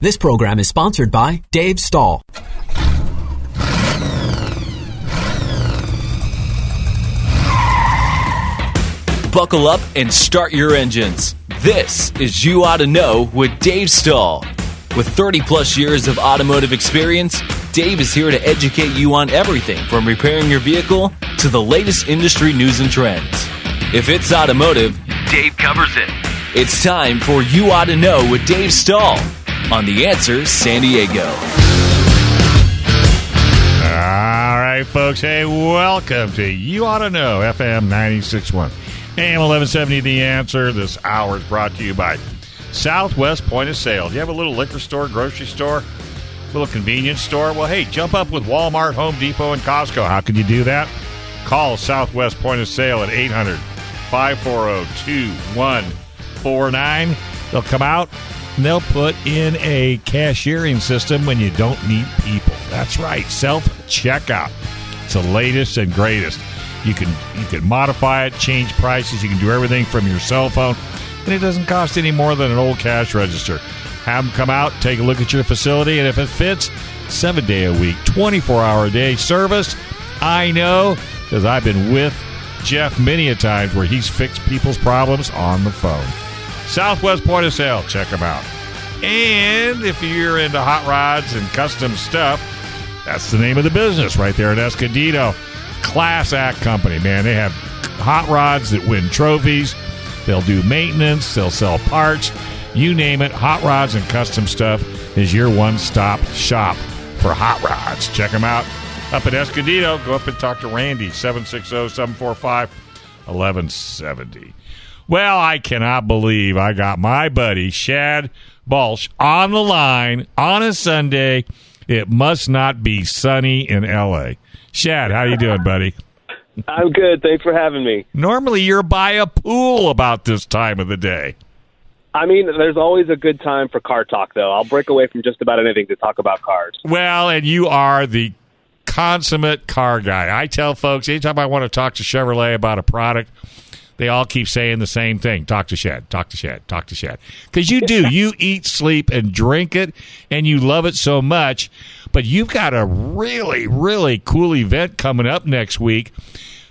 This program is sponsored by Dave Stahl. Buckle up and start your engines. This is You Ought to Know with Dave Stahl. With 30-plus years of automotive experience, Dave is here to educate you on everything from repairing your vehicle to the latest industry news and trends. If it's automotive, Dave covers it. It's time for You Ought to Know with Dave Stahl. On The Answer, San Diego. All right, folks. Hey, welcome to You Ought to Know, FM 96.1. AM 1170, The Answer. This hour is brought to you by Southwest Point of Sale. Do you have a little liquor store, grocery store, little convenience store? Well, hey, jump up with Walmart, Home Depot, and Costco. How can you do that? Call Southwest Point of Sale at 800-540-2149. They'll come out. And they'll put in a cashiering system when you don't need people. That's right, self-checkout. It's the latest and greatest. You can modify it, change prices. You can do everything from your cell phone. And it doesn't cost any more than an old cash register. Have them come out, take a look at your facility, and if it fits, 7 day a week, 24-hour-a-day service. I know, because I've been with Jeff many a times where he's fixed people's problems on the phone. Southwest Point of Sale. Check them out. And if you're into hot rods and custom stuff, that's the name of the business right there in Escondido. Class act company, man. They have hot rods that win trophies. They'll do maintenance. They'll sell parts. You name it. Hot rods and custom stuff is your one-stop shop for hot rods. Check them out up at Escondido. Go up and talk to Randy, 760-745-1170. Well, I cannot believe I got my buddy Shad Balsh on the line on a Sunday. It must not be sunny in L.A. Shad, how you doing, buddy? I'm good. Thanks for having me. Normally, you're by a pool about this time of the day. I mean, there's always a good time for car talk, though. I'll break away from just about anything to talk about cars. Well, and you are the consummate car guy. I tell folks, anytime I want to talk to Chevrolet about a product, they all keep saying the same thing. Talk to Shad, talk to Shad, talk to Shad. Because you do. You eat, sleep, and drink it, and you love it so much. But you've got a really, really cool event coming up next week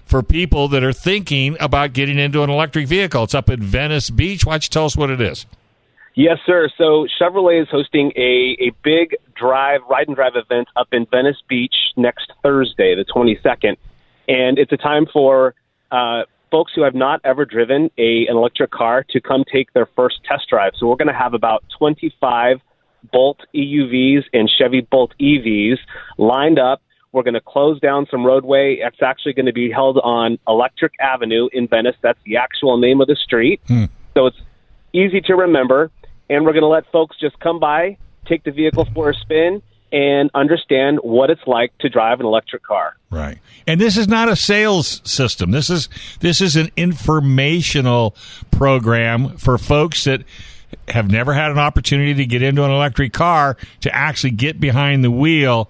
for people that are thinking about getting into an electric vehicle. It's up in Venice Beach. Why don't you tell us what it is? Yes, sir. So Chevrolet is hosting a big ride and drive event up in Venice Beach next Thursday, the 22nd. And it's a time for folks who have not ever driven an electric car to come take their first test drive. So we're going to have about 25 Bolt EUVs and Chevy Bolt EVs lined up. We're going to close down some roadway. It's actually going to be held on Electric Avenue in Venice. That's the actual name of the street. So it's easy to remember. And we're going to let folks just come by, take the vehicle for a spin, and understand what it's like to drive an electric car. Right. And this is not a sales system. This is an informational program for folks that have never had an opportunity to get into an electric car to actually get behind the wheel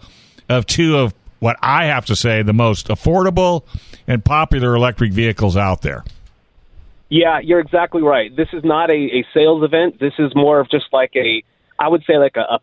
of two of what I have to say the most affordable and popular electric vehicles out there. Yeah, you're exactly right. This is not a sales event. This is more of just like a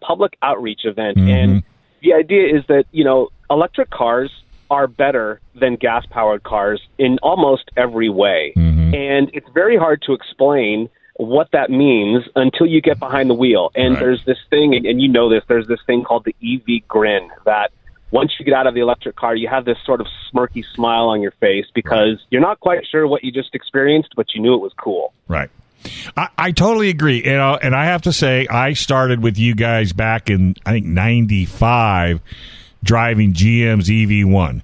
public outreach event. Mm-hmm. And the idea is that, you know, electric cars are better than gas-powered cars in almost every way. Mm-hmm. And it's very hard to explain what that means until you get behind the wheel. And right. There's this thing, and you know this, there's this thing called the EV grin, that once you get out of the electric car, you have this sort of smirky smile on your face because right. You're not quite sure what you just experienced, but you knew it was cool. Right. I totally agree, and I have to say, I started with you guys back in, I think, 95, driving GM's EV1.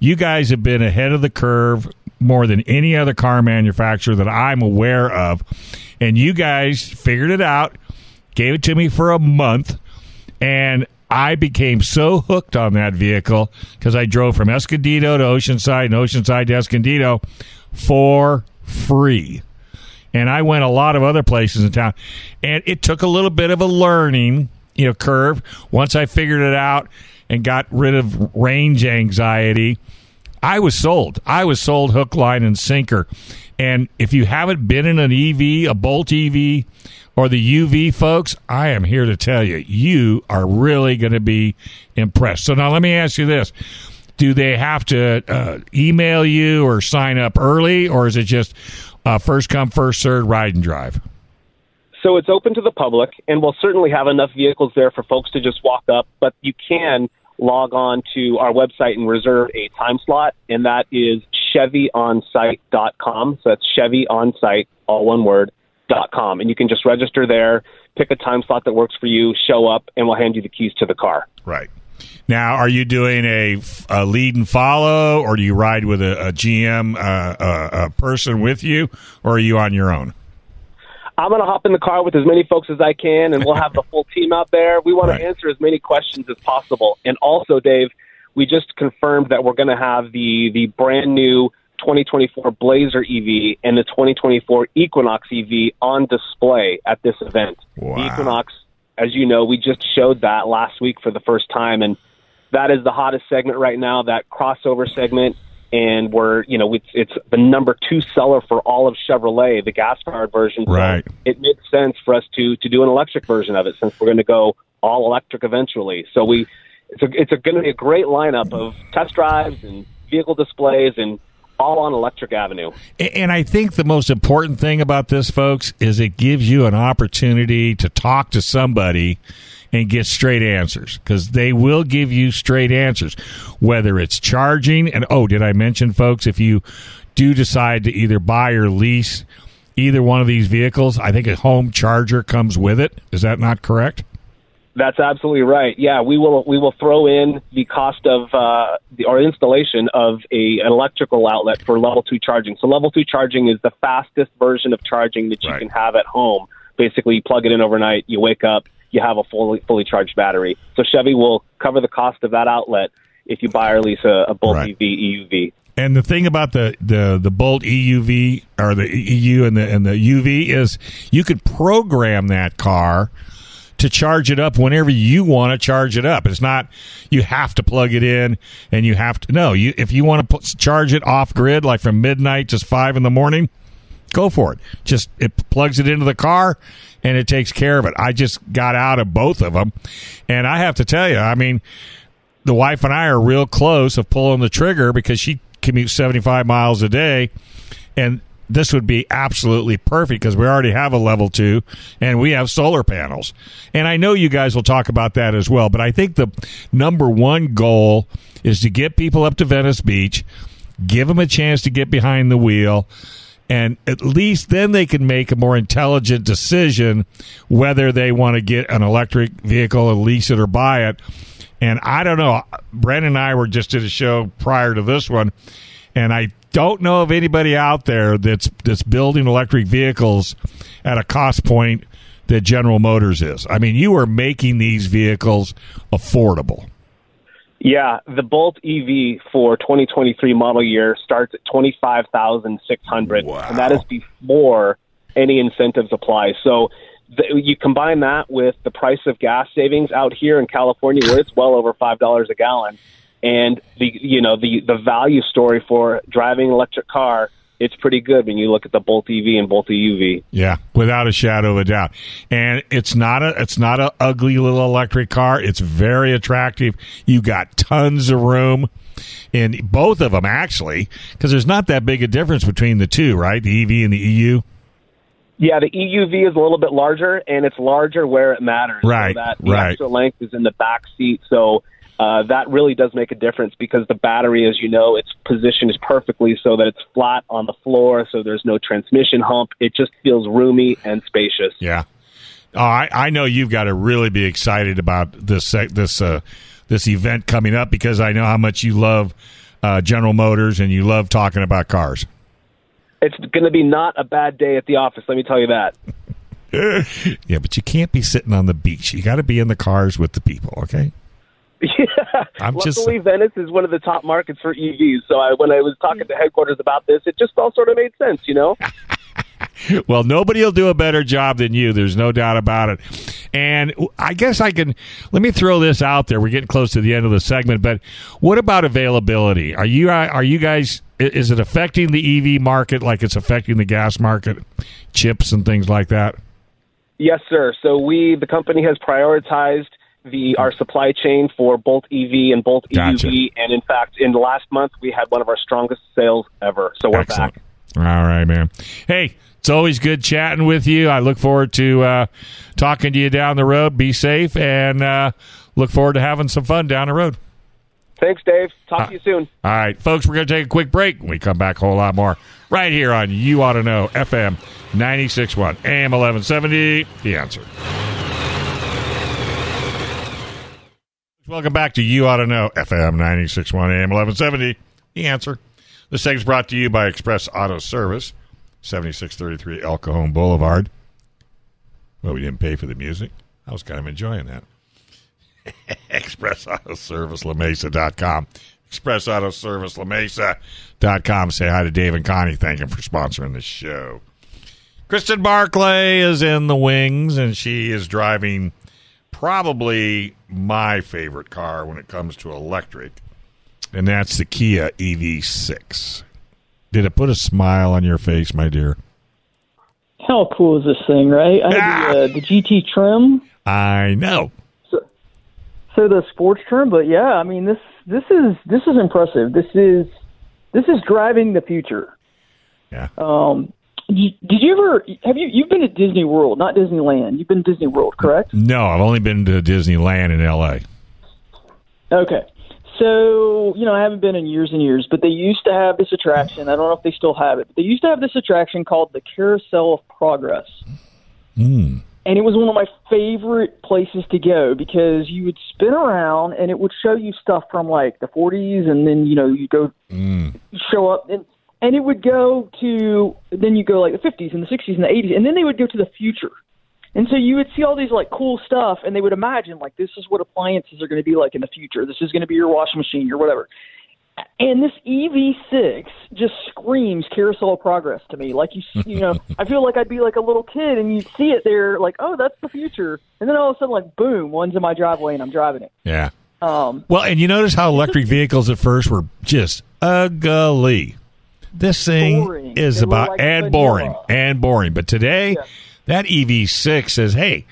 You guys have been ahead of the curve more than any other car manufacturer that I'm aware of, and you guys figured it out, gave it to me for a month, and I became so hooked on that vehicle because I drove from Escondido to Oceanside and Oceanside to Escondido for free. And I went a lot of other places in town. And it took a little bit of a learning, you know, curve. Once I figured it out and got rid of range anxiety, I was sold. I was sold hook, line, and sinker. And if you haven't been in an EV, a Bolt EV, or the UV, folks, I am here to tell you, you are really going to be impressed. So now let me ask you this. Do they have to email you or sign up early, or is it just first come, first served, ride and drive? So it's open to the public, and we'll certainly have enough vehicles there for folks to just walk up, but you can log on to our website and reserve a time slot, and that is ChevyOnSite.com. So that's ChevyOnSite, all one word, .com. And you can just register there, pick a time slot that works for you, show up, and we'll hand you the keys to the car. Right. Now, are you doing a lead and follow, or do you ride with a GM a person with you, or are you on your own? I'm going to hop in the car with as many folks as I can, and we'll have the full team out there. We want to answer as many questions as possible. And also, Dave, we just confirmed that we're going to have the brand new 2024 Blazer EV and the 2024 Equinox EV on display at this event. Wow. The Equinox, as you know, we just showed that last week for the first time, and that is the hottest segment right now, that crossover segment. And we're, you know, it's the number two seller for all of Chevrolet, the gas-powered version. Right. So it makes sense for us to do an electric version of it, since we're going to go all electric eventually. So it's going to be a great lineup of test drives and vehicle displays, and all on Electric Avenue. And I think the most important thing about this, folks, is it gives you an opportunity to talk to somebody and get straight answers, because they will give you straight answers, whether it's charging. And, oh, did I mention, folks, if you do decide to either buy or lease either one of these vehicles, I think a home charger comes with it. Is that not correct? That's absolutely right. Yeah, we will throw in the cost of our installation of an electrical outlet for level 2 charging. So level 2 charging is the fastest version of charging that you can have at home. Basically, you plug it in overnight, you wake up, you have a fully charged battery. So Chevy will cover the cost of that outlet if you buy or lease a Bolt EV EUV. And the thing about the Bolt EUV, or the EU and the UV, is you could program that car to charge it up whenever you want to charge it up. It's not you have to plug it in and you have to. No, if you want to charge it off grid, like from midnight to 5 a.m, go for it. Just it plugs it into the car and it takes care of it. I just got out of both of them, and I have to tell you, I mean, the wife and I are real close of pulling the trigger because she commutes 75 miles a day, and this would be absolutely perfect because we already have a level 2 and we have solar panels. And I know you guys will talk about that as well, but I think the number one goal is to get people up to Venice Beach, give them a chance to get behind the wheel, and at least then they can make a more intelligent decision whether they want to get an electric vehicle or lease it or buy it. And I don't know, Brent and I were just at a show prior to this one, and I don't know of anybody out there that's building electric vehicles at a cost point that General Motors is. I mean, you are making these vehicles affordable. Yeah, the Bolt EV for 2023 model year starts at $25,600, and that is before any incentives apply. So you combine that with the price of gas savings out here in California, where it's well over $5 a gallon. And the value story for driving an electric car, it's pretty good when you look at the Bolt EV and Bolt EUV. Yeah, without a shadow of a doubt. And it's not a ugly little electric car. It's very attractive. You got tons of room in both of them, actually, because there's not that big a difference between the two, right? The EV and the EU. Yeah, the EUV is a little bit larger, and it's larger where it matters. Right, so that the extra length is in the back seat, so that really does make a difference, because the battery, as you know, its position is perfectly so that it's flat on the floor, so there's no transmission hump. It just feels roomy and spacious. Yeah. I know you've got to really be excited about this event coming up, because I know how much you love General Motors and you love talking about cars. It's going to be not a bad day at the office, let me tell you that. Yeah, but you can't be sitting on the beach. You got to be in the cars with the people, okay? Yeah. Luckily, Venice is one of the top markets for EVs. So when I was talking to headquarters about this, it just all sort of made sense, you know? Well, nobody will do a better job than you. There's no doubt about it. And I guess let me throw this out there. We're getting close to the end of the segment, but what about availability? Are you guys, is it affecting the EV market like it's affecting the gas market, chips and things like that? Yes, sir. So the company has prioritized our supply chain for Bolt EV and Bolt EUV. And in fact, in the last month, we had one of our strongest sales ever. So we're Excellent. Back. All right, man. Hey, it's always good chatting with you. I look forward to talking to you down the road. Be safe, and look forward to having some fun down the road. Thanks, Dave. Talk to you soon. All right, folks, we're going to take a quick break. When we come back, a whole lot more right here on You Ought to Know, FM 96.1, AM 1170, The Answer. Welcome back to You Ought to Know, FM 96.1, AM 1170, The Answer. This segment is brought to you by Express Auto Service, 7633 El Cajon Boulevard. Well, we didn't pay for the music. I was kind of enjoying that. Express Auto Service, LaMesa.com. Express Auto Service, LaMesa.com. Say hi to Dave and Connie. Thank them for sponsoring the show. Kristen Barclay is in the wings, and she is driving probably my favorite car when it comes to electric. And that's the Kia EV6. Did it put a smile on your face, my dear? How cool is this thing, right? I had the GT trim. I know. So the sports trim, but yeah, I mean this is impressive. This is driving the future. Yeah. You've been to Disney World, not Disneyland. You've been to Disney World, correct? No, I've only been to Disneyland in LA. Okay. So, I haven't been in years and years, but they used to have this attraction. I don't know if they still have it, but they used to have this attraction called the Carousel of Progress. Mm. And it was one of my favorite places to go because you would spin around and it would show you stuff from like the 40s, and then, you go show up and it would go to, then you go like the 50s and the 60s and the 80s, and then they would go to the future. And so you would see all these, like, cool stuff, and they would imagine, like, this is what appliances are going to be like in the future. This is going to be your washing machine or whatever. And this EV6 just screams Carousel of Progress to me. Like, I feel like I'd be like a little kid, and you'd see it there, like, oh, that's the future. And then all of a sudden, like, boom, one's in my driveway, and I'm driving it. Yeah. Well, and you notice how electric vehicles at first were just ugly. This thing boring. Is about, like, and boring. But today... Yeah. That EV6 says, hey,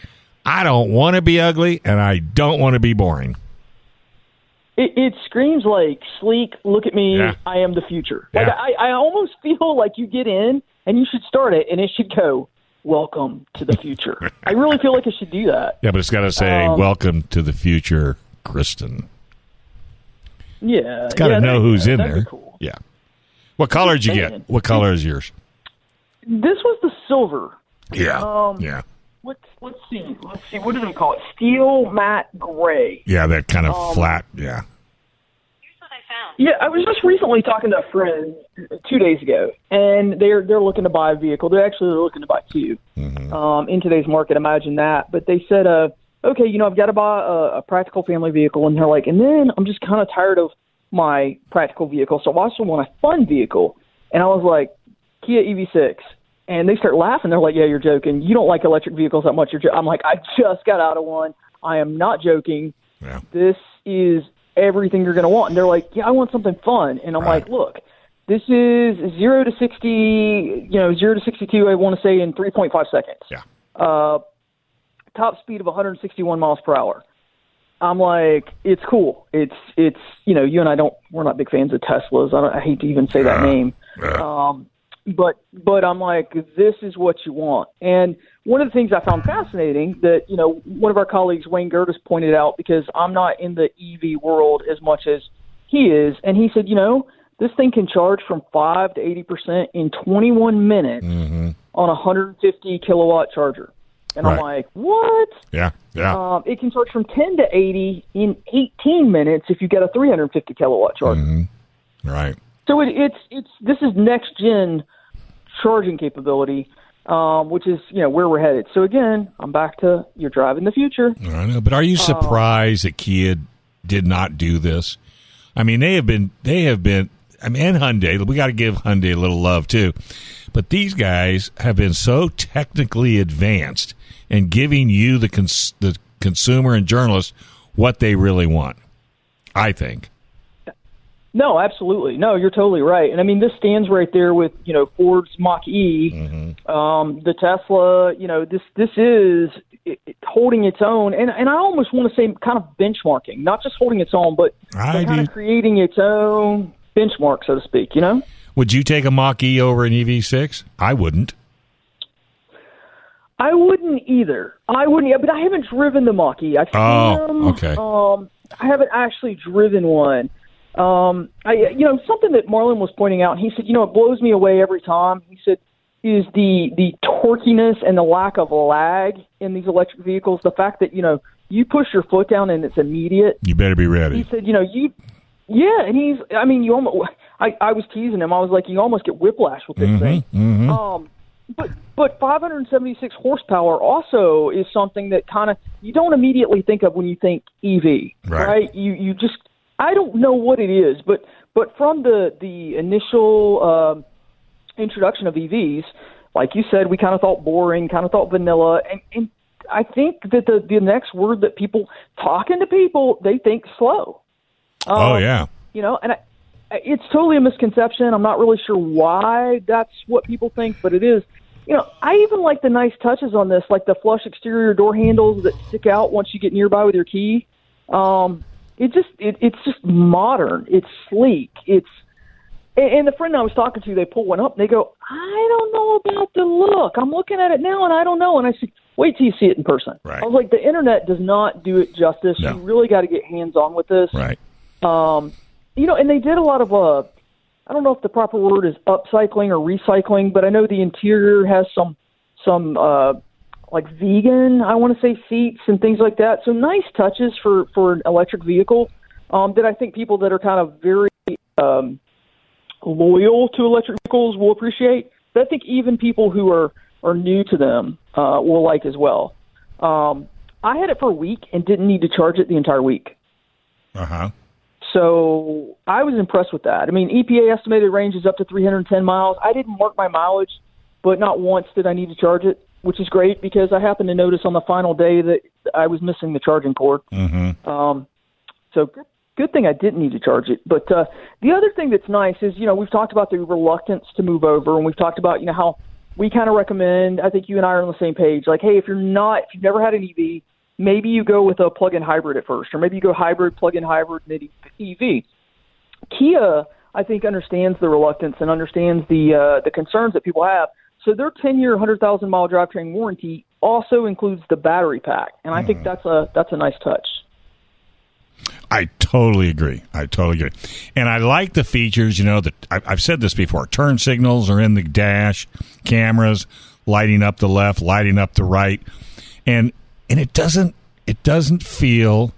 I don't want to be ugly, and I don't want to be boring. It screams like, sleek, look at me, yeah. I am the future. Yeah. Like, I almost feel like you get in, and you should start it, and it should go, welcome to the future. I really feel like it should do that. Yeah, but it's got to say, welcome to the future, Kristen. Yeah. It's got to know who's in there. Cool. Yeah. What color did you get? What color is yours? This was the silver. Yeah. Yeah. Let's see. What do they call it? Steel matte gray. Yeah, that kind of flat. Yeah. Here's what I found. Yeah, I was just recently talking to a friend 2 days ago, and they're looking to buy a vehicle. They're actually looking to buy two. Mm-hmm. In today's market, imagine that. But they said, okay, I've got to buy a practical family vehicle, and they're like, and then I'm just kind of tired of my practical vehicle, so I also want a fun vehicle. And I was like, Kia EV6. And they start laughing. They're like, yeah, you're joking. You don't like electric vehicles that much. I'm like, I just got out of one. I am not joking. Yeah. This is everything you're going to want. And they're like, yeah, I want something fun. And I'm like, look, this is 0 to 60, 0 to 62, I want to say, in 3.5 seconds. Yeah. Top speed of 161 miles per hour. I'm like, it's cool. It's you and I we're not big fans of Teslas. I hate to even say that name. Yeah. But I'm like, this is what you want. And one of the things I found fascinating that, one of our colleagues, Wayne Gertis, pointed out, because I'm not in the EV world as much as he is. And he said, this thing can charge from 5 to 80% in 21 minutes on a 150 kilowatt charger. And I'm like, what? Yeah. It can charge from 10 to 80 in 18 minutes if you get a 350 kilowatt charger. Mm-hmm. Right. So this is next gen charging capability, which is, you know, where we're headed. So again, I'm back to you're driving the future. I know, but are you surprised that Kia did not do this? I mean, they have been. I mean, and Hyundai, we got to give Hyundai a little love too, but these guys have been so technically advanced in giving you the consumer and journalist what they really want. I think. No, absolutely. No, you're totally right. And I mean, this stands right there with, you know, Ford's Mach-E, the Tesla, you know, this is it holding its own. And I almost want to say kind of benchmarking, not just holding its own, but kind of creating its own benchmark, so to speak, you know? Would you take a Mach-E over an EV6? I wouldn't. I wouldn't either. But I haven't driven the Mach-E. I've seen them. Okay. I haven't actually driven one. I something that Marlon was pointing out, he said, you know, it blows me away every time. He said, is the torquiness and the lack of lag in these electric vehicles, the fact that, you know, you push your foot down and it's immediate. You better be ready. He said, you know, you almost, I was teasing him. I was like, you almost get whiplash with this thing. Mm-hmm. But 576 horsepower also is something that kind of, you don't immediately think of when you think EV, right? You just, I don't know what it is, but from the initial introduction of EVs, like you said, we kind of thought boring, kind of thought vanilla. And I think that the next word that people, talking to people, they think slow. Yeah. You know, and it's totally a misconception. I'm not really sure why that's what people think, but it is. You know, I even like the nice touches on this, like the flush exterior door handles that stick out once you get nearby with your key. It's just modern. It's sleek. And the friend I was talking to, they pull one up and they go, I don't know about the look. I'm looking at it now and I don't know. And I said, wait till you see it in person. Right. I was like, the internet does not do it justice. No. You really got to get hands on with this. Right. You know, and they did a lot of, I don't know if the proper word is upcycling or recycling, but I know the interior has some like vegan, I want to say, seats and things like that. So nice touches for an electric vehicle that I think people that are kind of very loyal to electric vehicles will appreciate. But I think even people who are new to them will like as well. I had it for a week and didn't need to charge it the entire week. Uh-huh. So I was impressed with that. I mean, EPA estimated range is up to 310 miles. I didn't mark my mileage, but not once did I need to charge it, which is great because I happened to notice on the final day that I was missing the charging cord. Mm-hmm. So good thing I didn't need to charge it. But the other thing that's nice is, you know, we've talked about the reluctance to move over, and we've talked about, you know, how we kind of recommend, I think you and I are on the same page, like, hey, if you've never had an EV, maybe you go with a plug-in hybrid at first, or maybe you go hybrid, plug-in hybrid, and EV. Kia, I think, understands the reluctance and understands the concerns that people have. So their 10-year, 100,000-mile drivetrain warranty also includes the battery pack, and I think that's a nice touch. I totally agree. And I like the features, you know, that I've said this before. Turn signals are in the dash, cameras lighting up the left, lighting up the right, and it doesn't feel,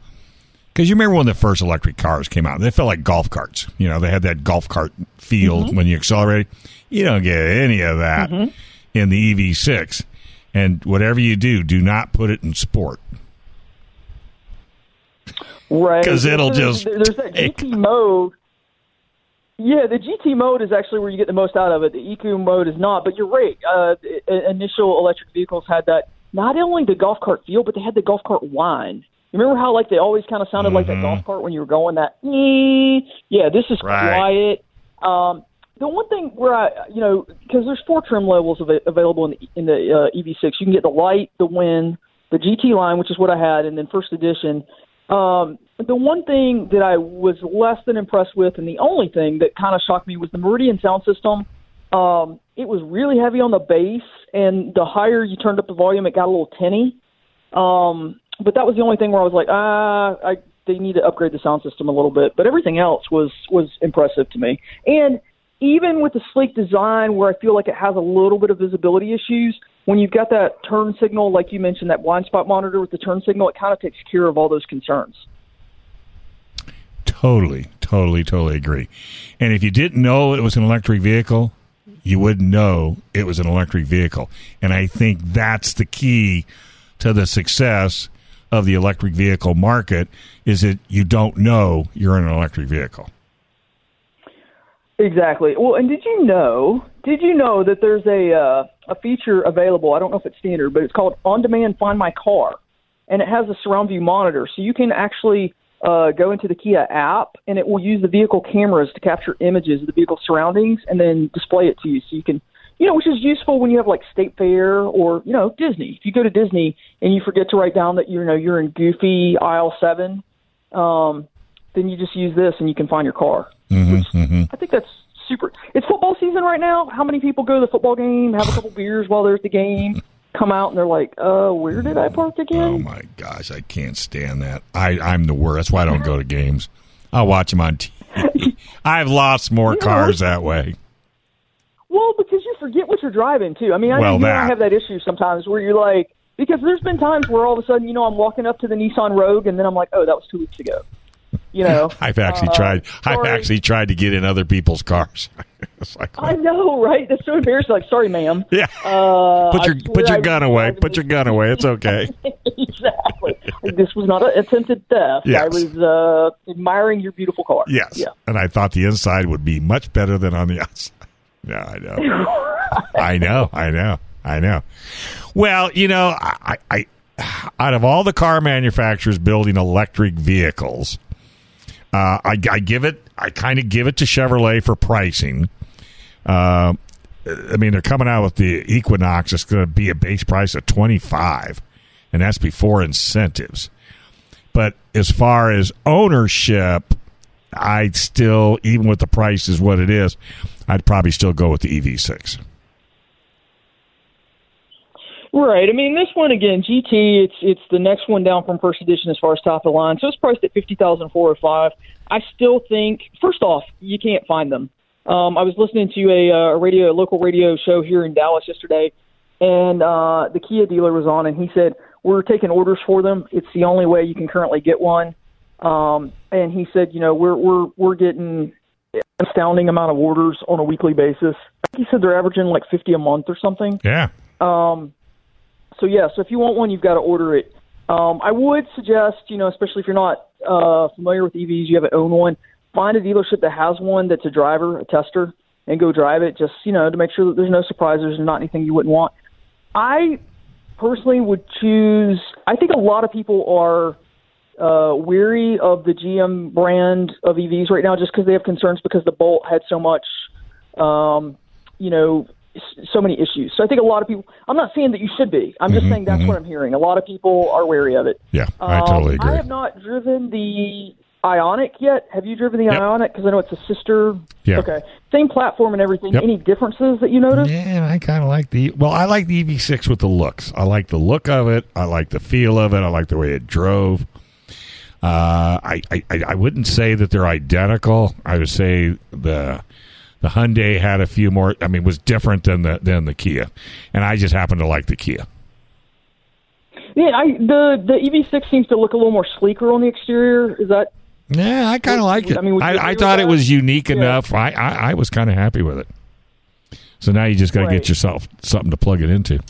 because you remember when the first electric cars came out, they felt like golf carts. You know, they had that golf cart feel when you accelerated. You don't get any of that in the EV6. And whatever you do, do not put it in sport. Right. Because it'll there's that GT mode. Yeah, the GT mode is actually where you get the most out of it. The EQ mode is not. But you're right. Initial electric vehicles had that, not only the golf cart feel, but they had the golf cart whine. Remember how, like, they always kind of sounded like that golf cart when you were going that, yeah, this is quiet. The one thing where because there's four trim levels available in the EV6. You can get the light, the wind, the GT line, which is what I had, and then first edition. The one thing that I was less than impressed with, and the only thing that kind of shocked me, was the Meridian sound system. It was really heavy on the bass, and the higher you turned up the volume, it got a little tinny. But that was the only thing where I was like, they need to upgrade the sound system a little bit. But everything else was impressive to me. And even with the sleek design, where I feel like it has a little bit of visibility issues, when you've got that turn signal, like you mentioned, that blind spot monitor with the turn signal, it kind of takes care of all those concerns. Totally agree. And if you didn't know it was an electric vehicle, you wouldn't know it was an electric vehicle. And I think that's the key to the success of the electric vehicle market, is that you don't know you're in an electric vehicle. Exactly. Well, and did you know that there's a feature available, I don't know if it's standard, but it's called On-Demand Find My Car, and it has a surround view monitor. So you can actually go into the Kia app, and it will use the vehicle cameras to capture images of the vehicle surroundings and then display it to you, so you can, you know, which is useful when you have like State Fair or, you know, Disney. If you go to Disney and you forget to write down that, you know, you're in Goofy aisle 7, then you just use this and you can find your car. Mm-hmm, which, mm-hmm. I think that's super. It's football season right now. How many people go to the football game, have a couple beers while there's the game, come out and they're like, where did I park again? Oh my gosh, I can't stand that. I'm the worst. That's why I don't go to games. I'll watch them on TV. I've lost more cars that way. Well, because you forget what you're driving, too. I mean, I have that issue sometimes where you're like, because there's been times where all of a sudden, you know, I'm walking up to the Nissan Rogue, and then I'm like, oh, that was 2 weeks ago. You know, I've actually tried to get in other people's cars. Like, I know, right? That's so embarrassing. Like, sorry, ma'am. Yeah. Put your gun away. Put your gun away. It's okay. Exactly. This was not an attempted theft. Yes. I was admiring your beautiful car. Yes. Yeah. And I thought the inside would be much better than on the outside. No, I know. I know. Well, you know, I out of all the car manufacturers building electric vehicles, I kind of give it to Chevrolet for pricing. I mean, they're coming out with the Equinox. It's going to be a base price of $25,000, and that's before incentives. But as far as ownership, I'd still, even with the price is what it is, I'd probably still go with the EV6. Right. I mean, this one, again, GT, it's the next one down from first edition as far as top of the line. So it's priced at $50,405. I still think, first off, you can't find them. I was listening to a local radio show here in Dallas yesterday, and the Kia dealer was on, and he said, we're taking orders for them. It's the only way you can currently get one. And he said, you know, we're getting an astounding amount of orders on a weekly basis. I think he said they're averaging like 50 a month or something. Yeah. So if you want one, you've got to order it. I would suggest, you know, especially if you're not familiar with EVs, you haven't owned one, find a dealership that has one that's a driver, a tester, and go drive it, just, you know, to make sure that there's no surprises and not anything you wouldn't want. I personally would choose, I think a lot of people are weary of the GM brand of EVs right now, just because they have concerns because the Bolt had so much, so many issues. So I think a lot of people, I'm not saying that you should be. I'm just saying that's what I'm hearing. A lot of people are wary of it. Yeah, I totally agree. I have not driven the Ioniq yet. Have you driven the Ioniq? Because I know it's a sister. Yeah. Okay. Same platform and everything. Yep. Any differences that you notice? Yeah, I kind of like I like the EV6 with the looks. I like the look of it. I like the feel of it. I like the way it drove. I wouldn't say that they're identical. I would say the Hyundai had a few more. I mean, was different than the Kia, and I just happen to like the Kia. Yeah, the EV6 seems to look a little more sleeker on the exterior. Is that? Yeah, I kind of like it. I mean, I thought it was unique enough. I was kind of happy with it. So now you just got to get yourself something to plug it into.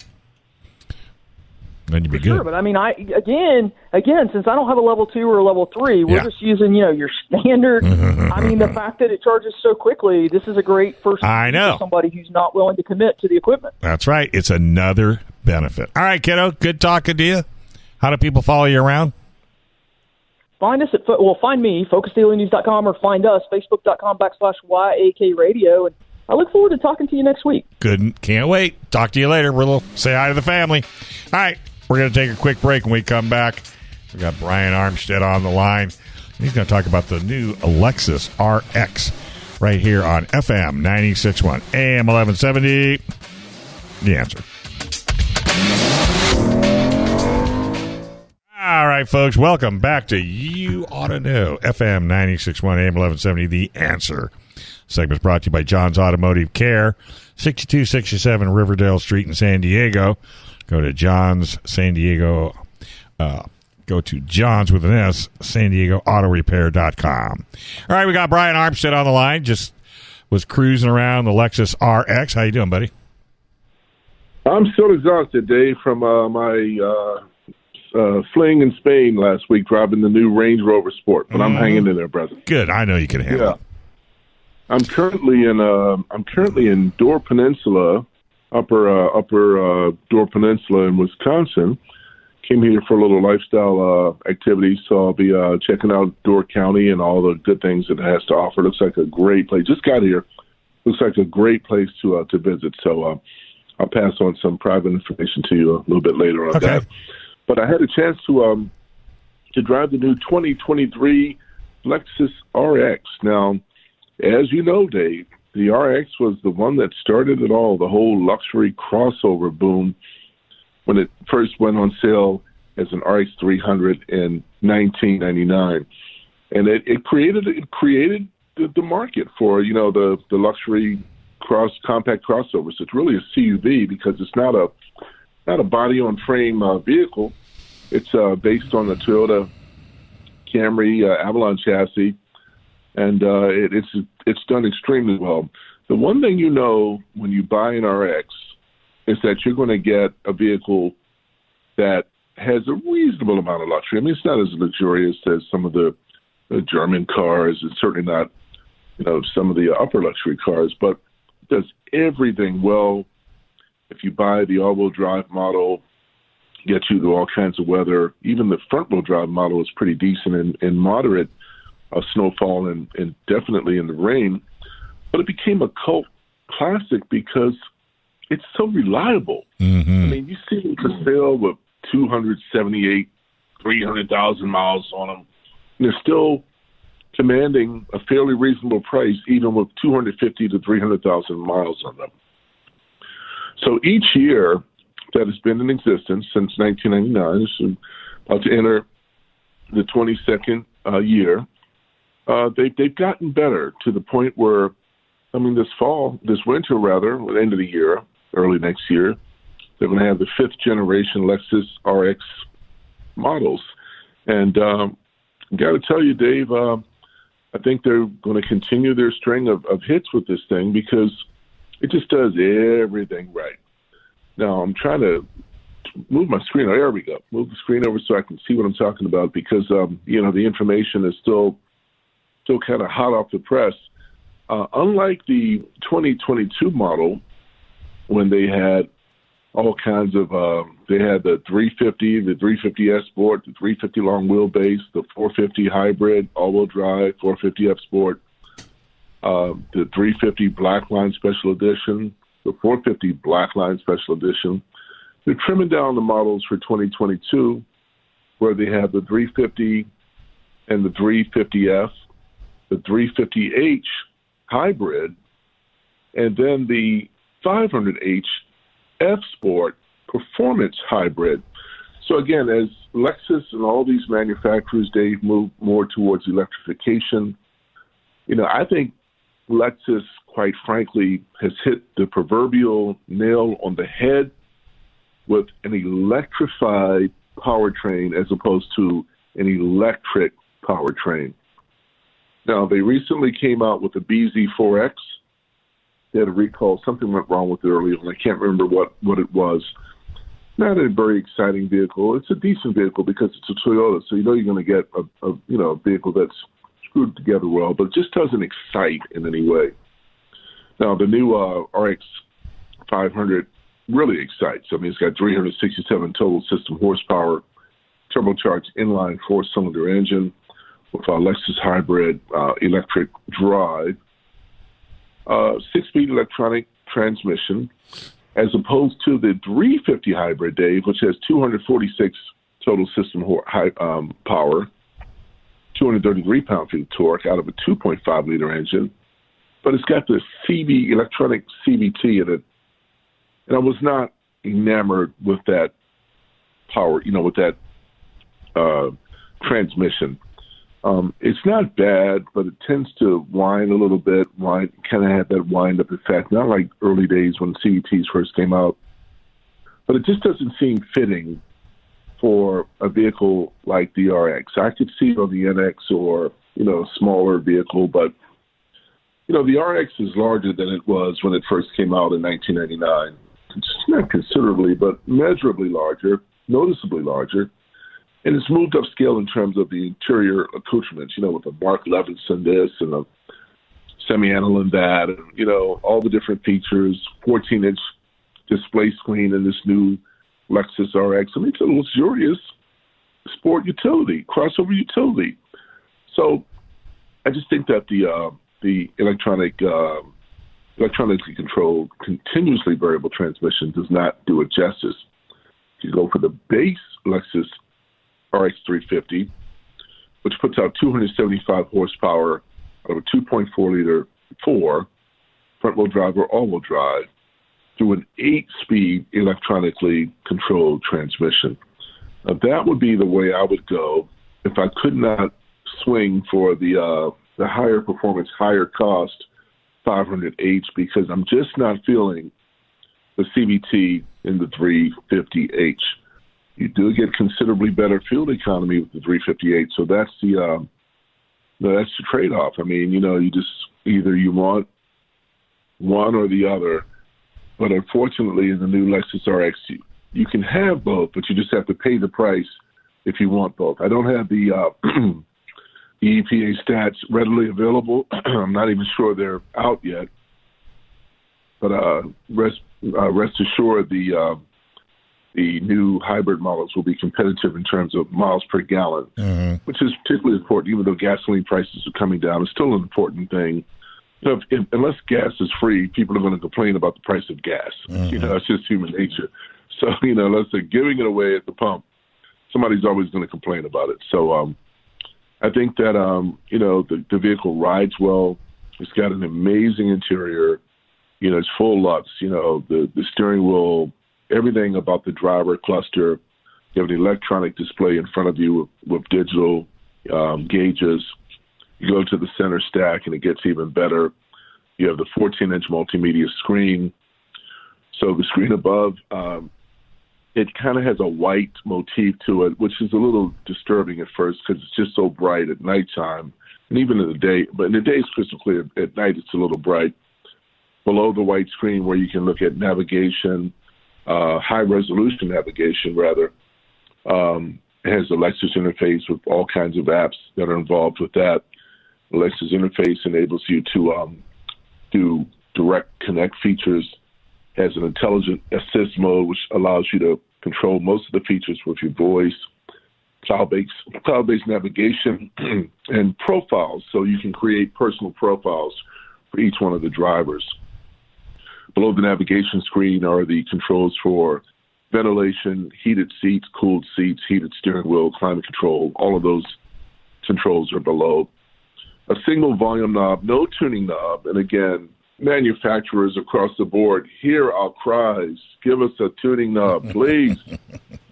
Then you'd be good. Sure, but I mean, again, since I don't have a level 2 or a level 3, we're just using, you know, your standard. I mean, the fact that it charges so quickly, this is a great first for somebody who's not willing to commit to the equipment. That's right. It's another benefit. All right, kiddo, good talking to you. How do people follow you around? Find us at, find me, FocusDailyNews.com, or find us, Facebook.com/YAK Radio. And I look forward to talking to you next week. Good. Can't wait. Talk to you later. We'll say hi to the family. All right. We're going to take a quick break. When we come back, we got Brian Armstead on the line. He's going to talk about the new Lexus RX right here on FM 96.1 AM 1170. The Answer. All right, folks. Welcome back to You Ought to Know, FM 96.1 AM 1170. The Answer. Segment's brought to you by John's Automotive Care, 6267 Riverdale Street in San Diego. Go to John's San Diego. Go to John's with an S, San Diego Auto Repair.com. All right, we got Brian Armstead on the line. Just was cruising around the Lexus RX. How you doing, buddy? I'm still exhausted, Dave, from my fling in Spain last week driving the new Range Rover Sport, but I'm hanging in there, brother. Good, I know you can handle it. I'm currently in Door Peninsula, upper Door Peninsula in Wisconsin. Came here for a little lifestyle activity, so I'll be checking out Door County and all the good things that it has to offer. Looks like a great place. Just got here. Looks like a great place to visit. So I'll pass on some private information to you a little bit later on that. But I had a chance to drive the new 2023 Lexus RX. Now, as you know, Dave, the RX was the one that started it all, the whole luxury crossover boom when it first went on sale as an RX300 in 1999. And it created the market for, you know, the luxury compact crossovers. It's really a CUV because it's not a body-on-frame vehicle. It's based on the Toyota Camry Avalon chassis, and it's done extremely well. The one thing you know when you buy an RX is that you're going to get a vehicle that has a reasonable amount of luxury. I mean, it's not as luxurious as some of the German cars. It's certainly not, you know, some of the upper luxury cars, but it does everything well. If you buy the all-wheel drive model, get you to all kinds of weather. Even the front-wheel drive model is pretty decent in moderate snowfall and definitely in the rain. But it became a cult classic because it's so reliable. Mm-hmm. I mean, you see them for sale with 278, 300,000 miles on them. And they're still commanding a fairly reasonable price, even with 250 to 300,000 miles on them. So each year that has been in existence since 1999, so about to enter the 22nd year, they've gotten better to the point where, I mean, this winter, at the end of the year, early next year, they're going to have the fifth generation Lexus RX models. And I got to tell you, Dave, I think they're going to continue their string of hits with this thing because it just does everything right. Now, I'm trying to move my screen. There we go. Move the screen over so I can see what I'm talking about because, you know, the information is still kind of hot off the press. Unlike the 2022 model, when they had all kinds of, they had the 350, the 350S Sport, the 350 long wheelbase, the 450 hybrid, all-wheel drive, 450F Sport, the 350 Blackline Special Edition, the 450 Blackline Special Edition. They're trimming down the models for 2022, where they have the 350 and the 350F, the 350H hybrid, and then the 500H F Sport performance hybrid. So again, as Lexus and all these manufacturers, Dave, move more towards electrification, you know, I think Lexus, quite frankly, has hit the proverbial nail on the head with an electrified powertrain as opposed to an electric powertrain. Now, they recently came out with the BZ4X. They had a recall. Something went wrong with it earlier, and I can't remember what it was. Not a very exciting vehicle. It's a decent vehicle because it's a Toyota, so you know you're going to get a vehicle that's screwed together well, but it just doesn't excite in any way. Now, the new RX 500 really excites. I mean, it's got 367 total system horsepower, turbocharged inline four-cylinder engine, with our Lexus hybrid electric drive, 6-speed electronic transmission, as opposed to the 350 hybrid, Dave, which has 246 total system power, 233 pound-feet of torque out of a 2.5-liter engine. But it's got the electronic CVT in it. And I was not enamored with that power, you know, with that transmission. It's not bad, but it tends to whine a little bit, kind of have that wind-up effect, not like early days when CVTs first came out. But it just doesn't seem fitting for a vehicle like the RX. I could see it on the NX or, you know, a smaller vehicle, but You know, the RX is larger than it was when it first came out in 1999. It's not considerably, but measurably larger, noticeably larger. And it's moved upscale in terms of the interior accoutrements, you know, with a Mark Levinson this and a semi-anal and that, and, you know, all the different features, 14-inch display screen in this new Lexus RX. I mean, it's a luxurious sport utility, crossover utility. So I just think that the electronically controlled, continuously variable transmission does not do it justice. If you go for the base Lexus RX350, which puts out 275 horsepower out of a 2.4-liter four, front-wheel drive or all-wheel drive, through an 8-speed electronically controlled transmission. Now, that would be the way I would go if I could not swing for the higher performance, higher cost 500H, because I'm just not feeling the CVT in the 350H. You do get considerably better fuel economy with the 350H, so that's the trade-off. I mean, you know, you just either you want one or the other, but unfortunately in the new Lexus RX, you can have both, but you just have to pay the price if you want both. I don't have the EPA stats readily available. I'm not even sure they're out yet. But rest assured, the new hybrid models will be competitive in terms of miles per gallon, which is particularly important, even though gasoline prices are coming down. It's still an important thing. So unless gas is free, people are going to complain about the price of gas. You know, it's just human nature. So, you know, unless they're giving it away at the pump, somebody's always going to complain about it. So, I think that, you know, the vehicle rides well. It's got an amazing interior. You know, it's full lux. You know, the steering wheel, everything about the driver cluster. You have an electronic display in front of you with digital gauges. You go to the center stack, and it gets even better. You have the 14-inch multimedia screen. So the screen above, it kind of has a white motif to it, which is a little disturbing at first because it's just so bright at nighttime. And even in the day, but in the day it's crystal clear. At night it's a little bright. Below the white screen where you can look at navigation, high-resolution navigation, rather, it has a Lexus interface with all kinds of apps that are involved with that. The Lexus interface enables you to do direct connect features. Has an intelligent assist mode, which allows you to control most of the features with your voice, cloud-based navigation, and profiles, so you can create personal profiles for each one of the drivers. Below the navigation screen are the controls for ventilation, heated seats, cooled seats, heated steering wheel, climate control. All of those controls are below. A single volume knob, no tuning knob, and again, manufacturers across the board, hear our cries. Give us a tuning knob, please.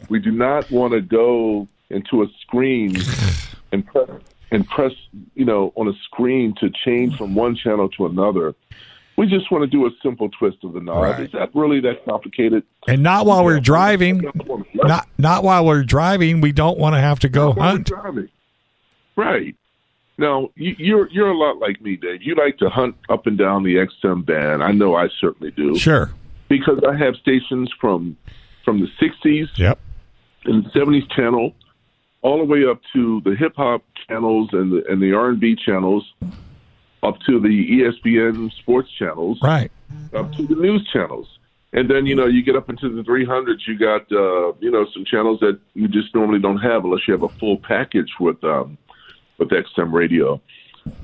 We do not want to go into a screen and press, you know, on a screen to change from one channel to another. We just want to do a simple twist of the knob. Right. Is that really that complicated? And not while we're driving. Not while we're driving. We don't want to have to go hunt. Right. Now, you're a lot like me, Dave. You like to hunt up and down the XM band. I know I certainly do. Sure. Because I have stations from the 60s and the 70s channel all the way up to the hip-hop channels and the R&B channels, up to the ESPN sports channels, right, up to the news channels. And then, you know, you get up into the 300s, you got, you know, some channels that you just normally don't have unless you have a full package with XM radio.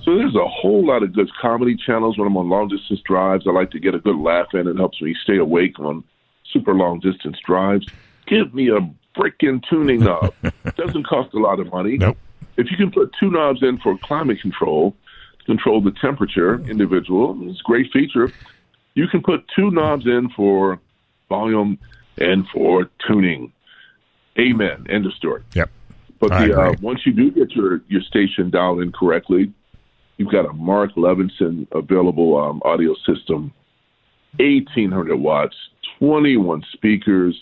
So there's a whole lot of good comedy channels. When I'm on long-distance drives, I like to get a good laugh in. It helps me stay awake on super long-distance drives. Give me a frickin' tuning knob. It doesn't cost a lot of money. Nope. If you can put two knobs in for climate control, control the temperature individual, it's a great feature. You can put two knobs in for volume and for tuning. Amen. End of story. Yep. But once you do get your station dialed in correctly, you've got a Mark Levinson available audio system, 1,800 watts, 21 speakers.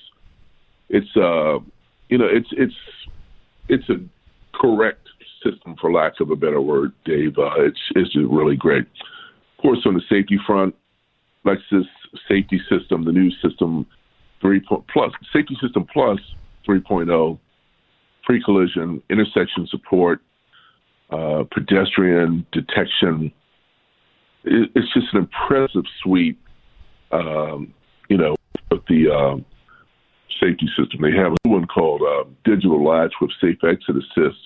It's you know, it's a correct system, for lack of a better word, Dave. It's really great. Of course, on the safety front, Lexus safety system, the new system 3.0, pre-collision, intersection support, pedestrian detection. It's just an impressive suite, with the safety system. They have a new one called Digital Latch with Safe Exit Assist.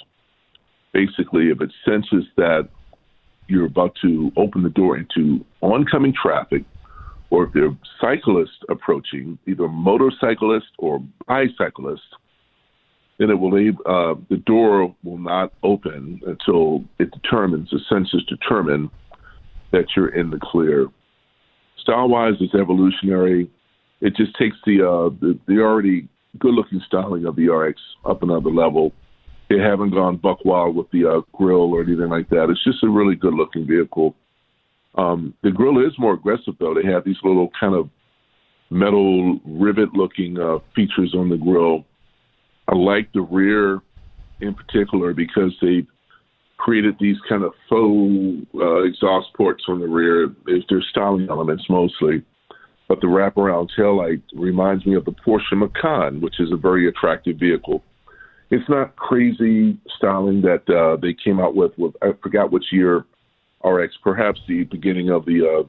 Basically, if it senses that you're about to open the door into oncoming traffic, or if there are cyclists approaching, either motorcyclists or bicyclists, then it will leave, the door will not open until it determines, the sensors determine that you're in the clear. Style-wise, it's evolutionary. It just takes the already good-looking styling of the RX up another level. They haven't gone buck wild with the grill or anything like that. It's just a really good-looking vehicle. The grill is more aggressive, though. They have these little kind of metal rivet-looking features on the grill. I like the rear in particular because they've created these kind of faux exhaust ports on the rear. They're styling elements mostly. But the wraparound taillight reminds me of the Porsche Macan, which is a very attractive vehicle. It's not crazy styling that they came out with. I forgot which year RX, perhaps the beginning of the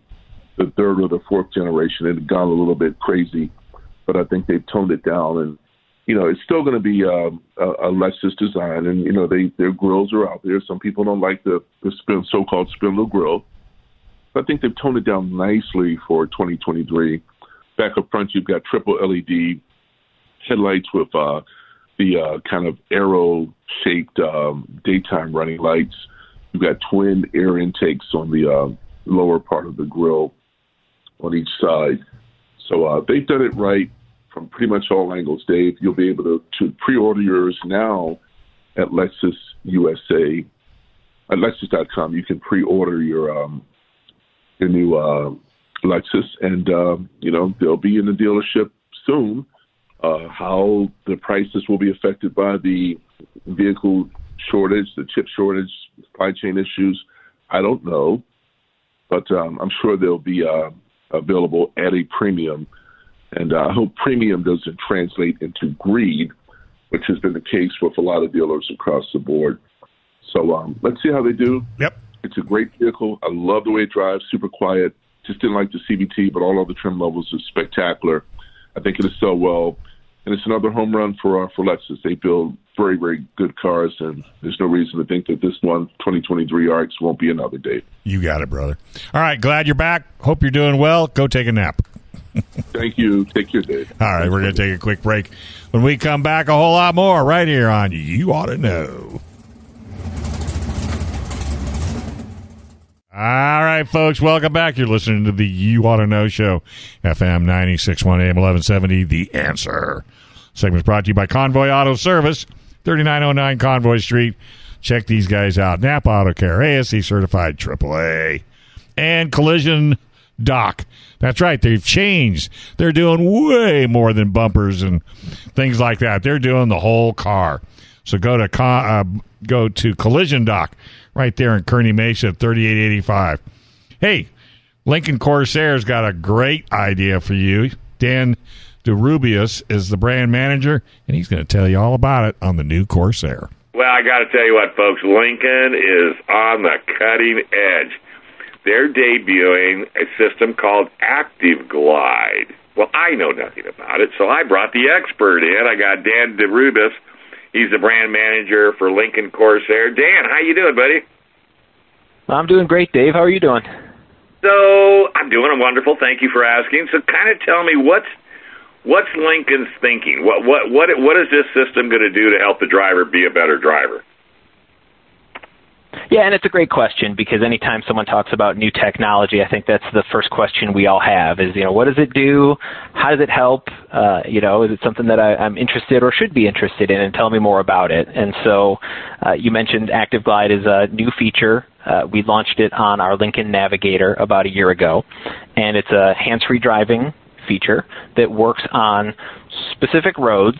third or the fourth generation. It had gone a little bit crazy, but I think they've toned it down. And, you know, it's still going to be a Lexus design. And, you know, their grills are out there. Some people don't like the so-called spindle grill. But I think they've toned it down nicely for 2023. Back up front, you've got triple LED headlights with kind of arrow-shaped daytime running lights. You've got twin air intakes on the lower part of the grill on each side. So they've done it right from pretty much all angles, Dave. You'll be able to pre-order yours now at Lexus USA. At Lexus.com, you can pre-order your new Lexus, and, they'll be in the dealership soon. How the prices will be affected by the vehicle shortage, the chip shortage, supply chain issues, I don't know. But I'm sure they'll be available at a premium. And I hope premium doesn't translate into greed, which has been the case with a lot of dealers across the board. So let's see how they do. Yep. It's a great vehicle. I love the way it drives, super quiet. Just didn't like the CVT, but all other trim levels are spectacular. I think it'll sell well. And it's another home run for Lexus. They build very, very good cars, and there's no reason to think that this one, 2023 RX, won't be another day. You got it, brother. All right, glad you're back. Hope you're doing well. Go take a nap. Thank you. Take care, Dave. All right, we're going to take a quick break. When we come back, a whole lot more right here on You Ought to Know. All right, folks, welcome back. You're listening to the You Ought to Know Show, FM 96.1 AM 1170, The Answer. Segment's brought to you by Convoy Auto Service, 3909 Convoy Street. Check these guys out. Napa Auto Care, ASC certified, AAA, and Collision Dock. That's right, they've changed. They're doing way more than bumpers and things like that. They're doing the whole car. So go to Collision Dock right there in Kearney Mesa at 3885. Hey, Lincoln Corsair's got a great idea for you. Dan DeRubius is the brand manager, and he's going to tell you all about it on the new Corsair. Well, I got to tell you what, folks, Lincoln is on the cutting edge. They're debuting a system called Active Glide. Well, I know nothing about it, so I brought the expert in. I got Dan DeRubius. He's the brand manager for Lincoln Corsair. Dan, how you doing, buddy? I'm doing great, Dave. How are you doing? So I'm doing wonderful. Thank you for asking. So kind of tell me what's Lincoln's thinking? What is this system going to do to help the driver be a better driver? Yeah, and it's a great question because anytime someone talks about new technology, I think that's the first question we all have is, what does it do? How does it help? Is it something that I'm interested or should be interested in? And tell me more about it. And so you mentioned Active Glide is a new feature. We launched it on our Lincoln Navigator about a year ago, and it's a hands-free driving feature that works on specific roads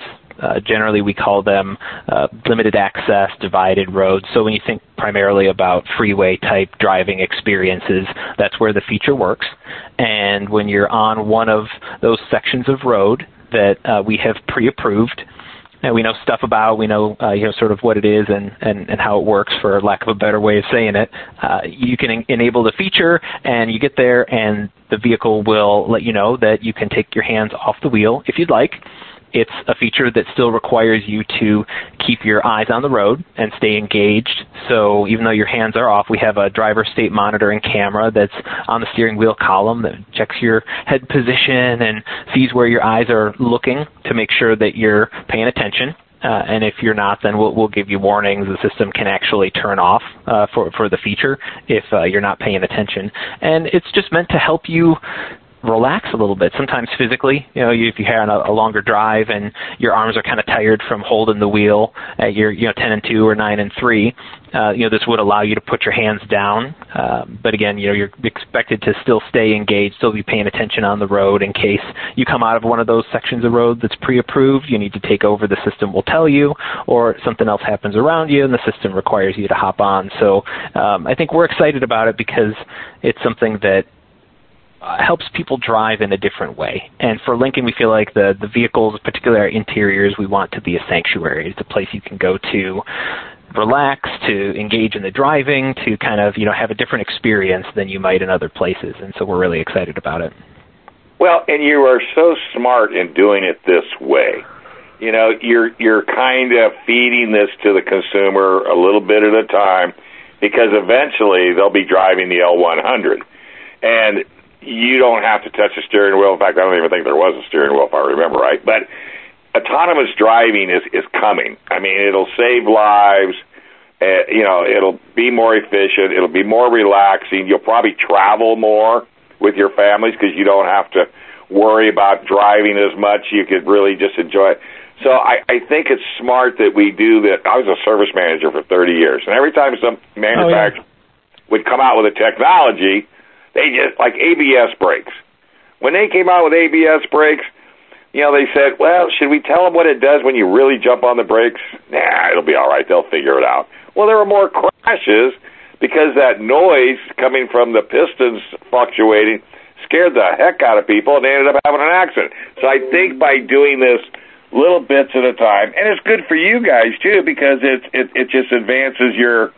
Generally, we call them limited access, divided roads. So when you think primarily about freeway-type driving experiences, that's where the feature works. And when you're on one of those sections of road that we have pre-approved, and we know stuff about, we know sort of what it is and how it works, for lack of a better way of saying it, you can enable the feature, and you get there, and the vehicle will let you know that you can take your hands off the wheel if you'd like. It's a feature that still requires you to keep your eyes on the road and stay engaged. So even though your hands are off, we have a driver state monitoring camera that's on the steering wheel column that checks your head position and sees where your eyes are looking to make sure that you're paying attention. And if you're not, then we'll give you warnings. The system can actually turn off for the feature if you're not paying attention. And it's just meant to help you relax a little bit, sometimes physically. You know, if you're on a longer drive and your arms are kind of tired from holding the wheel at your 10 and 2 or 9 and 3, this would allow you to put your hands down. But again, you're expected to still stay engaged, still be paying attention on the road in case you come out of one of those sections of road that's pre-approved. You need to take over, the system will tell you, or something else happens around you and the system requires you to hop on. So I think we're excited about it because it's something that helps people drive in a different way. And for Lincoln, we feel like the vehicles, particularly our interiors, we want to be a sanctuary. It's a place you can go to relax, to engage in the driving, to kind of, have a different experience than you might in other places. And so we're really excited about it. Well, and you are so smart in doing it this way. You're kind of feeding this to the consumer a little bit at a time, because eventually they'll be driving the L100. And you don't have to touch the steering wheel. In fact, I don't even think there was a steering wheel, if I remember right. But autonomous driving is coming. I mean, it'll save lives. It'll be more efficient. It'll be more relaxing. You'll probably travel more with your families because you don't have to worry about driving as much. You could really just enjoy it. So I think it's smart that we do that. I was a service manager for 30 years, and every time some manufacturer would come out with a technology, they just, like ABS brakes. When they came out with ABS brakes, they said, well, should we tell them what it does when you really jump on the brakes? Nah, it'll be all right. They'll figure it out. Well, there were more crashes because that noise coming from the pistons fluctuating scared the heck out of people, and they ended up having an accident. So I think by doing this little bits at a time, and it's good for you guys, too, because it just advances your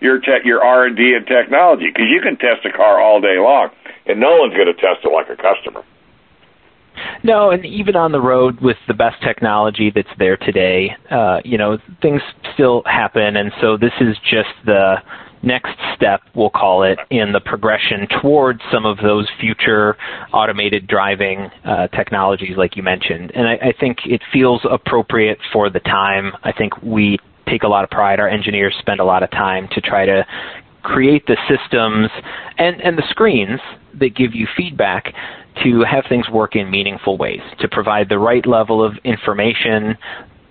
R&D and technology, because you can test a car all day long, and no one's going to test it like a customer. No, and even on the road with the best technology that's there today, things still happen, and so this is just the next step, we'll call it, in the progression towards some of those future automated driving technologies like you mentioned. And I think it feels appropriate for the time. I think we take a lot of pride. Our engineers spend a lot of time to try to create the systems and the screens that give you feedback to have things work in meaningful ways, to provide the right level of information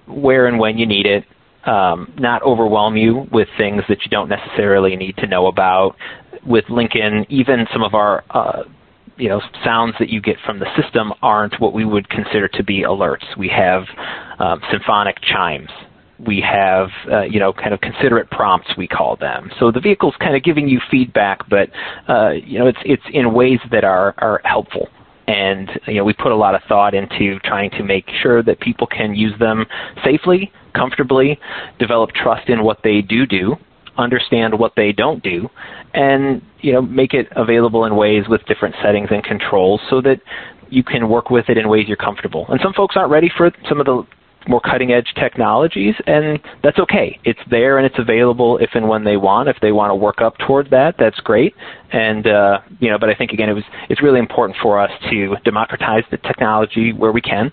where and when you need it, not overwhelm you with things that you don't necessarily need to know about. With Lincoln, even some of our sounds that you get from the system aren't what we would consider to be alerts. We have symphonic chimes. We have, kind of considerate prompts, we call them. So the vehicle's kind of giving you feedback, but, it's in ways that are helpful. And, we put a lot of thought into trying to make sure that people can use them safely, comfortably, develop trust in what they do, understand what they don't do, and, make it available in ways with different settings and controls so that you can work with it in ways you're comfortable. And some folks aren't ready for some of the more cutting-edge technologies, and that's okay. It's there and it's available if and when they want. If they want to work up toward that, that's great. And but I think again, it's really important for us to democratize the technology where we can,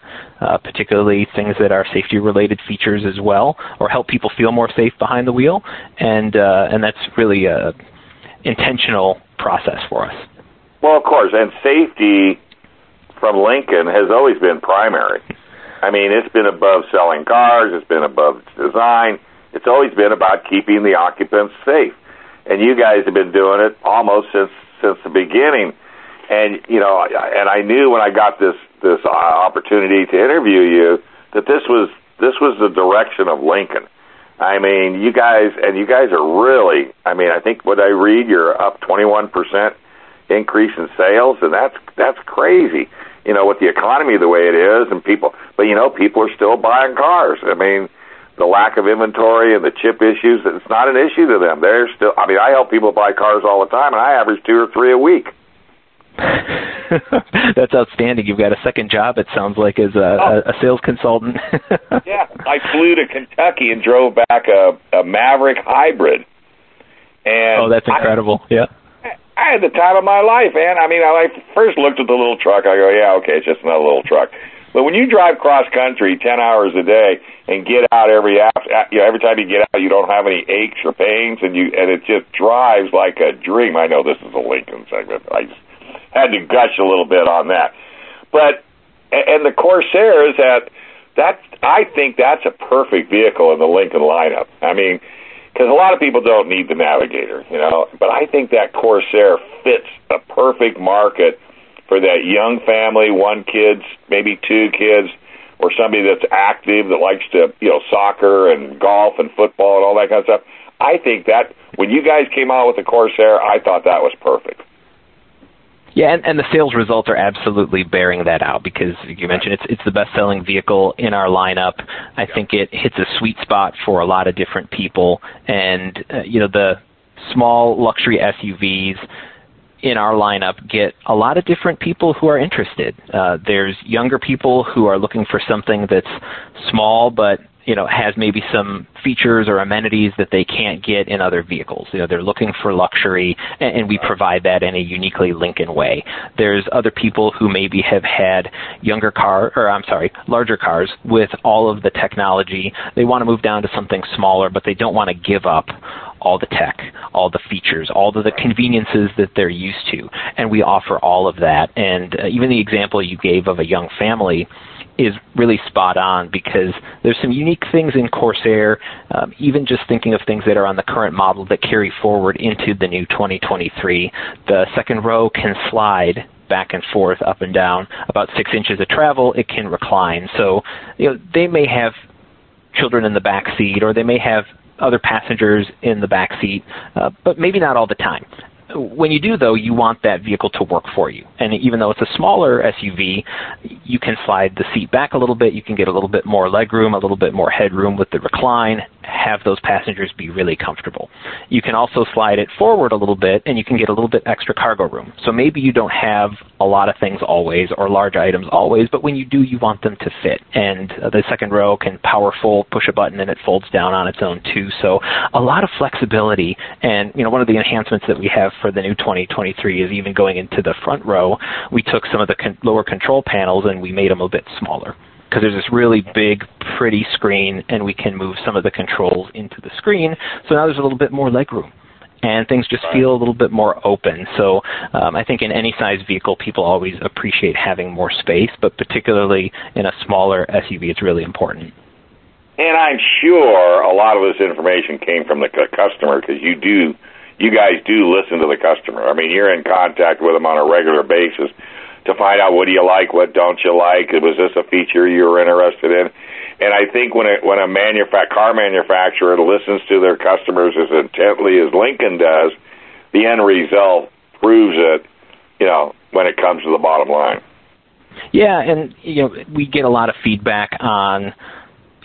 particularly things that are safety-related features as well, or help people feel more safe behind the wheel. And that's really a intentional process for us. Well, of course, and safety from Lincoln has always been primary. I mean, it's been above selling cars. It's been above design. It's always been about keeping the occupants safe. And you guys have been doing it almost since the beginning. And, and I knew when I got this opportunity to interview you that this was This was the direction of Lincoln. I mean, you guys are really, I mean, I think what I read, you're up 21% increase in sales, and that's crazy. You know, with the economy the way it is, and people, but you know, people are still buying cars. I mean, the lack of inventory and the chip issues, it's not an issue to them. They're still, I mean, I help people buy cars all the time, and I average 2 or 3 a week. That's outstanding. You've got a second job, it sounds like, as a sales consultant. Yeah, I flew to Kentucky and drove back a Maverick hybrid. And oh, that's incredible. I had the time of my life, man. I mean, I first looked at the little truck. I go, yeah, okay, it's just another little truck. But when you drive cross-country 10 hours a day and get out every after, you know, every time you get out, you don't have any aches or pains, and it just drives like a dream. I know this is a Lincoln segment. I just had to gush a little bit on that. But, and the Corsair is that I think that's a perfect vehicle in the Lincoln lineup. I mean, because a lot of people don't need the Navigator, you know, but I think that Corsair fits a perfect market for that young family, 1 kid, maybe 2 kids, or somebody that's active that likes to, you know, soccer and golf and football and all that kind of stuff. I think that when you guys came out with the Corsair, I thought that was perfect. Yeah, and the sales results are absolutely bearing that out, because you mentioned it's the best-selling vehicle in our lineup. I think it hits a sweet spot for a lot of different people, and you know, the small luxury SUVs in our lineup get a lot of different people who are interested. There's younger people who are looking for something that's small, but you know, has maybe some features or amenities that they can't get in other vehicles. You know, they're looking for luxury, and we provide that in a uniquely Lincoln way. There's other people who maybe have had larger cars with all of the technology. They want to move down to something smaller, but they don't want to give up all the tech, all the features, all the conveniences that they're used to. And we offer all of that. And even the example you gave of a young family is really spot on, because there's some unique things in Corsair, even just thinking of things that are on the current model that carry forward into the new 2023. The second row can slide back and forth, up and down. About 6 inches of travel, it can recline. So, you know, they may have children in the back seat, or they may have other passengers in the back seat, but maybe not all the time. When you do, though, you want that vehicle to work for you. And even though it's a smaller SUV, you can slide the seat back a little bit. You can get a little bit more legroom, a little bit more headroom with the recline, have those passengers be really comfortable. You can also slide it forward a little bit, and you can get a little bit extra cargo room. So maybe you don't have a lot of things always, or large items always, but when you do, you want them to fit. And the second row can power fold, push a button, and it folds down on its own, too. So a lot of flexibility. And, you know, one of the enhancements that we have for the new 2023 is even going into the front row, we took some of the lower control panels and we made them a bit smaller, because there's this really big, pretty screen, and we can move some of the controls into the screen. So now there's a little bit more legroom, and things just feel a little bit more open. So I think in any size vehicle, people always appreciate having more space, but particularly in a smaller SUV, it's really important. And I'm sure a lot of this information came from the customer, because you guys do listen to the customer. I mean, you're in contact with them on a regular basis to find out what do you like, what don't you like, was this a feature you were interested in. And I think when a car manufacturer listens to their customers as intently as Lincoln does, the end result proves it, you know, when it comes to the bottom line. Yeah, and, you know, we get a lot of feedback on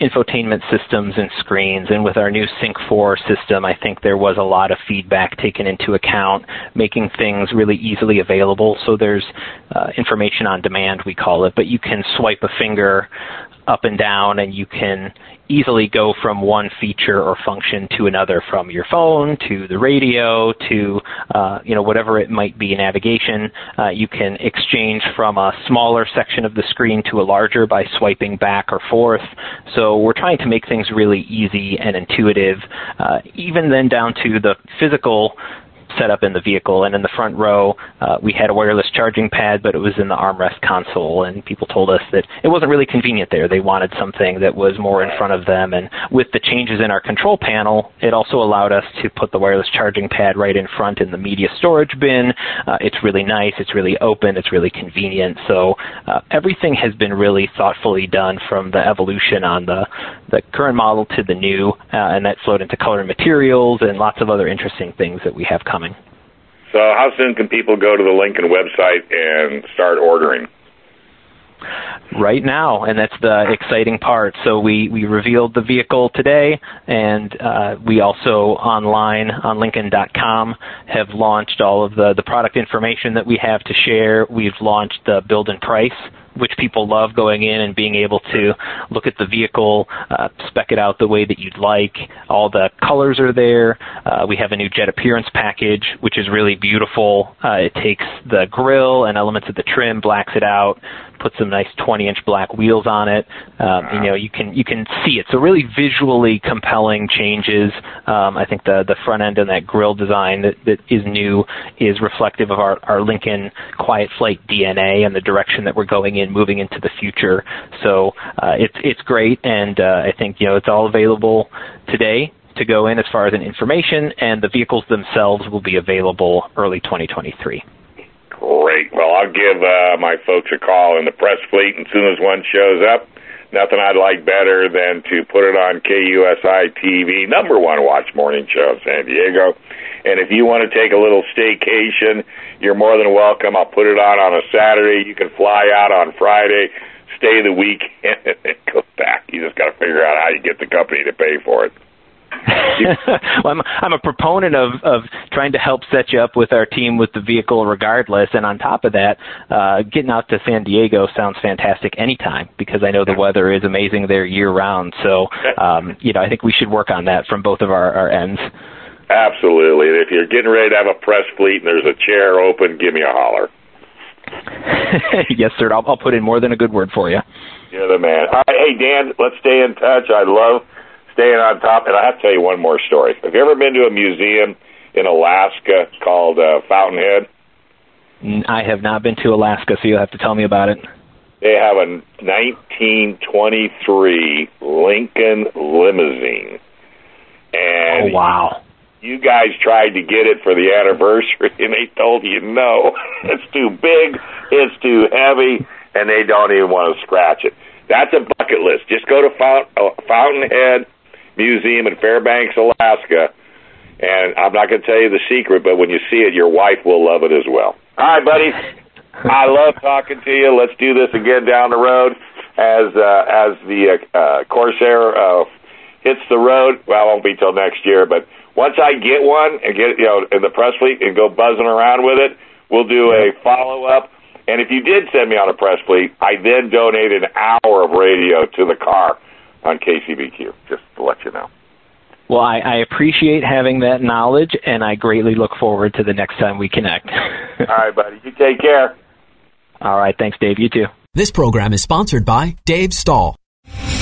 infotainment systems and screens, and with our new Sync 4 system, I think there was a lot of feedback taken into account, making things really easily available. So there's information on demand, we call it, but you can swipe a finger up and down, and you can easily go from one feature or function to another, from your phone to the radio to you know, whatever it might be, navigation. You can exchange from a smaller section of the screen to a larger by swiping back or forth. So we're trying to make things really easy and intuitive, even then down to the physical set up in the vehicle. And in the front row, we had a wireless charging pad, but it was in the armrest console. And people told us that it wasn't really convenient there. They wanted something that was more in front of them. And with the changes in our control panel, it also allowed us to put the wireless charging pad right in front in the media storage bin. It's really nice. It's really open. It's really convenient. So everything has been really thoughtfully done from the evolution on the current model to the new, and that flowed into color and materials and lots of other interesting things that we have coming. So how soon can people go to the Lincoln website and start ordering? Right now, and that's the exciting part. So we revealed the vehicle today, and we also online on Lincoln.com have launched all of the product information that we have to share. We've launched the build and price, which people love, going in and being able to look at the vehicle, spec it out the way that you'd like. All the colors are there. We have a new jet appearance package, which is really beautiful. It takes the grille and elements of the trim, blacks it out, put some nice 20-inch black wheels on it. Wow. You know, you can see it. So really visually compelling changes. I think the front end and that grille design that is new is reflective of our Lincoln Quiet Flight DNA and the direction that we're going in, moving into the future. So it's great, and I think, you know, it's all available today to go in as far as information, and the vehicles themselves will be available early 2023. Great. Well, I'll give my folks a call in the press fleet, and as soon as one shows up, nothing I'd like better than to put it on KUSI TV, number one watch morning show of San Diego. And if you want to take a little staycation, you're more than welcome. I'll put it on a Saturday. You can fly out on Friday, stay the weekend, and then go back. You just got to figure out how you get the company to pay for it. Well, I'm a proponent of trying to help set you up with our team with the vehicle regardless, and on top of that, getting out to San Diego sounds fantastic anytime, because I know the weather is amazing there year-round. So, you know, I think we should work on that from both of our ends. Absolutely. And if you're getting ready to have a press fleet and there's a chair open, give me a holler. Yes, sir. I'll put in more than a good word for you. You're the man. All right, hey, Dan, let's stay in touch. I love staying on top. And I have to tell you one more story. Have you ever been to a museum in Alaska called Fountainhead? I have not been to Alaska, so you'll have to tell me about it. They have a 1923 Lincoln limousine. And oh, wow. You guys tried to get it for the anniversary, and they told you, no, it's too big, it's too heavy, and they don't even want to scratch it. That's a bucket list. Just go to Fountainhead Museum in Fairbanks, Alaska, and I'm not going to tell you the secret, but when you see it, your wife will love it as well. All right, buddy, I love talking to you. Let's do this again down the road as the Corsair hits the road. Well, it won't be till next year, but once I get one and get, you know, in the press fleet and go buzzing around with it, we'll do a follow-up. And if you did send me on a press fleet, I then donate an hour of radio to the car on KCBQ, just to let you know. Well, I appreciate having that knowledge, and I greatly look forward to the next time we connect. All right, buddy. You take care. All right. Thanks, Dave. You too. This program is sponsored by Dave Stahl.